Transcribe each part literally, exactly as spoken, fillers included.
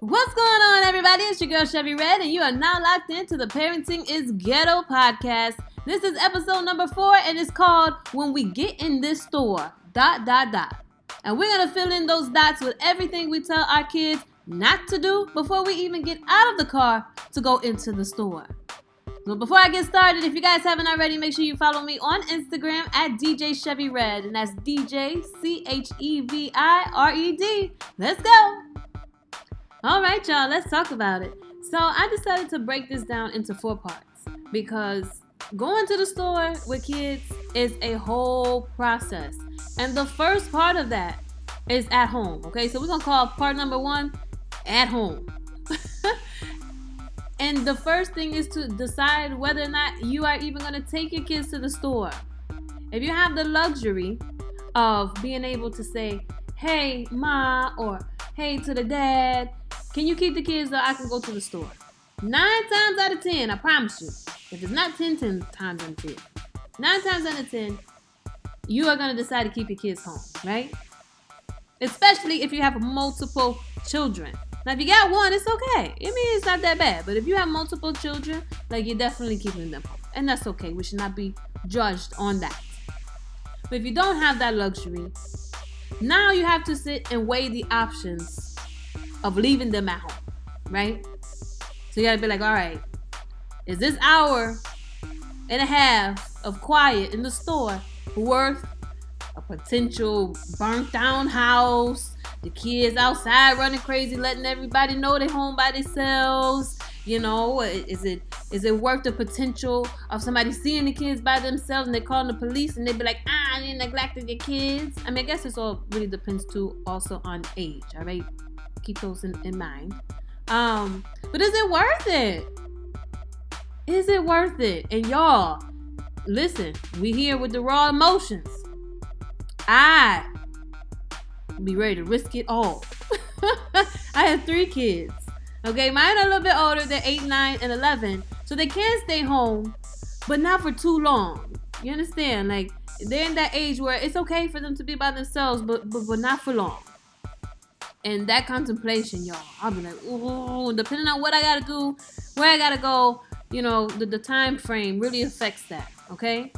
What's going on, everybody? It's your girl Chevy Red, and you are now locked into the Parenting Is Ghetto podcast. This is episode number four, and it's called When We Get in This Store, dot, dot, dot. And we're going to fill in those dots with everything we tell our kids not to do before we even get out of the car to go into the store. But before I get started, if you guys haven't already, make sure you follow me on Instagram at D J Chevy Red, and that's D J C H E V I R E D. Let's go. All right, y'all, let's talk about it. So I decided to break this down into four parts because going to the store with kids is a whole process. And the first part of that is at home, okay? So we're gonna call part number one, at home. And the first thing is to decide whether or not you are even gonna take your kids to the store. If you have the luxury of being able to say, hey, ma, or hey to the dad, can you keep the kids so I can go to the store? Nine times out of ten, I promise you. If it's not ten, ten times out of ten. Nine times out of ten, you are going to decide to keep your kids home, right? Especially if you have multiple children. Now, if you got one, it's okay. I mean, it's not that bad. But if you have multiple children, like, you're definitely keeping them home. And that's okay. We should not be judged on that. But if you don't have that luxury, now you have to sit and weigh the options of leaving them at home, right? So you gotta be like, all right, is this hour and a half of quiet in the store worth a potential burnt down house, the kids outside running crazy, letting everybody know they're home by themselves? You know, is it is it worth the potential of somebody seeing the kids by themselves and they call the police and they be like, ah, you neglected your kids? I mean, I guess it's all really depends too also on age, all right? Keep those in, in mind. Um, but is it worth it? Is it worth it? And y'all, listen, we here with the raw emotions. I be ready to risk it all. I have three kids. Okay, mine are a little bit older. They're eight, nine, and eleven. So they can stay home, but not for too long. You understand? Like, they're in that age where it's okay for them to be by themselves, but but, but not for long. And that contemplation, y'all, I'll be like, ooh, depending on what I got to do, where I got to go, you know, the, the time frame really affects that, okay?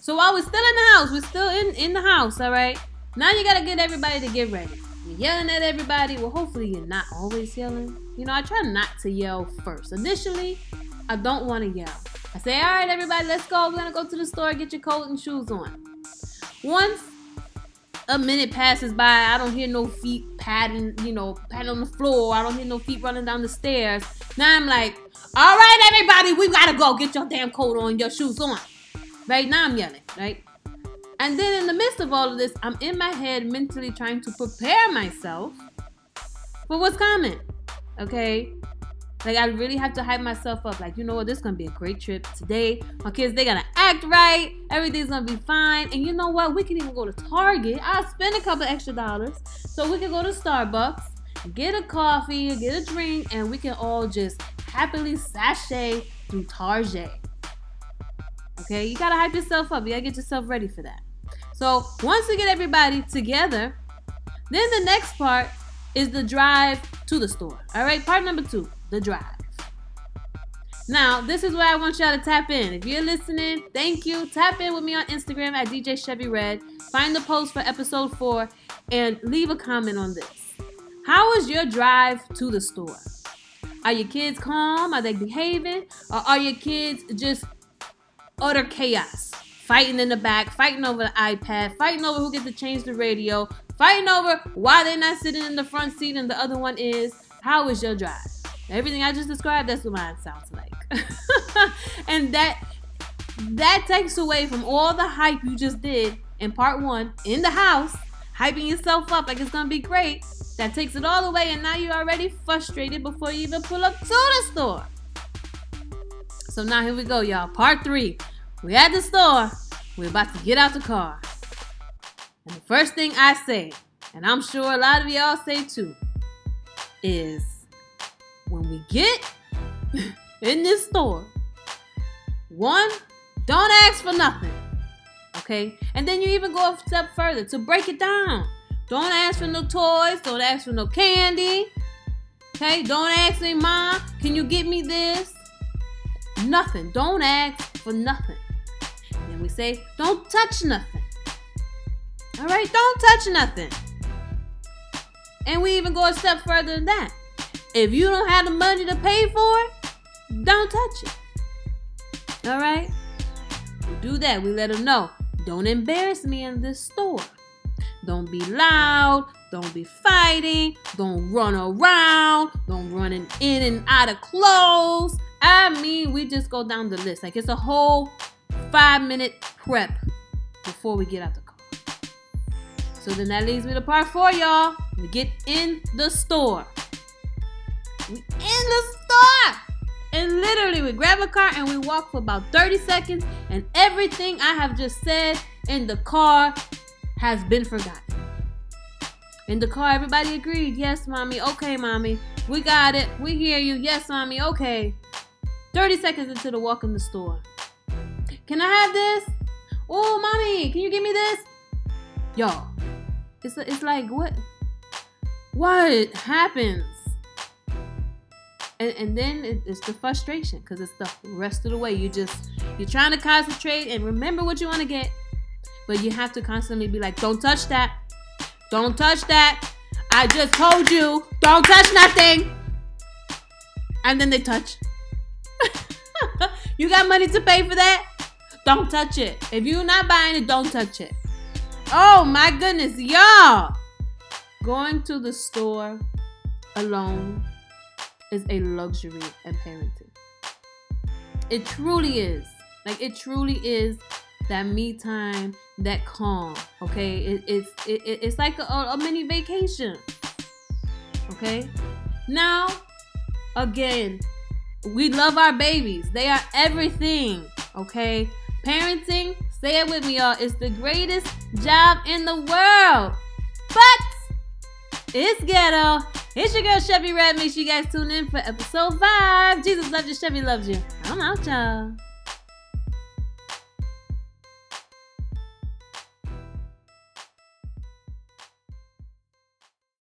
So while we're still in the house, we're still in, in the house, all right? Now you got to get everybody to get ready. You're yelling at everybody. Well, hopefully you're not always yelling. You know, I try not to yell first. Initially, I don't want to yell. I say, all right, everybody, let's go. We're going to go to the store, get your coat and shoes on. Once a minute passes by, I don't hear no feet padding, you know, padding on the floor. I don't hear no feet running down the stairs. Now I'm like, all right, everybody, we got to go. Get your damn coat on, your shoes on. Right now I'm yelling, right? And then in the midst of all of this, I'm in my head mentally trying to prepare myself for what's coming, okay? Like, I really have to hype myself up. Like, you know what? This is going to be a great trip today. My kids, they're going to act right. Everything's going to be fine. And you know what? We can even go to Target. I'll spend a couple extra dollars so we can go to Starbucks, get a coffee, get a drink, and we can all just happily sashay through Target. Okay? You got to hype yourself up. You got to get yourself ready for that. So once we get everybody together, then the next part is the drive to the store. All right? Part number two. The drive. Now, this is where I want y'all to tap in. If you're listening, thank you. Tap in with me on Instagram at D J Chevy Red. Find the post for episode four and leave a comment on this. How is your drive to the store? Are your kids calm? Are they behaving? Or are your kids just utter chaos? Fighting in the back, fighting over the iPad, fighting over who gets to change the radio, fighting over why they're not sitting in the front seat and the other one is. How is your drive? Everything I just described, that's what mine sounds like. And that that takes away from all the hype you just did in part one, in the house, hyping yourself up like it's going to be great. That takes it all away, and now you're already frustrated before you even pull up to the store. So now here we go, y'all. Part three. We're at the store. We're about to get out the car. And the first thing I say, and I'm sure a lot of y'all say too, is, when we get in this store, one, don't ask for nothing, okay? And then you even go a step further to break it down. Don't ask for no toys. Don't ask for no candy. Okay, don't ask me, Mom, can you get me this? Nothing. Don't ask for nothing. And then we say, don't touch nothing. All right, don't touch nothing. And we even go a step further than that. If you don't have the money to pay for it, don't touch it. All right? We do that. We let them know, don't embarrass me in this store. Don't be loud. Don't be fighting. Don't run around. Don't run in and out of clothes. I mean, we just go down the list. Like, it's a whole five-minute prep before we get out the car. So then that leads me to part four, y'all. We get in the store. We in the store. And literally, we grab a car and we walk for about thirty seconds. And everything I have just said in the car has been forgotten. In the car, everybody agreed. Yes, Mommy. Okay, Mommy. We got it. We hear you. Yes, Mommy. Okay. thirty seconds into the walk in the store. Can I have this? Oh, Mommy, can you give me this? Y'all, it's, it's like, what? What happens? And, and then it, it's the frustration, because it's the rest of the way. You just, you're trying to concentrate and remember what you want to get. But you have to constantly be like, don't touch that. Don't touch that. I just told you, don't touch nothing. And then they touch. You got money to pay for that? Don't touch it. If you're not buying it, don't touch it. Oh my goodness, y'all. Going to the store alone is a luxury in parenting. It truly is. Like, it truly is. That me time, that calm, okay? It, it's it, it's like a, a mini vacation, okay? Now, again, we love our babies. They are everything, okay? Parenting, say it with me, y'all. It's the greatest job in the world. But it's ghetto. It's your girl, Chevy Red. Make sure you guys tune in for episode five. Jesus loves you, Chevy loves you. I'm out, y'all.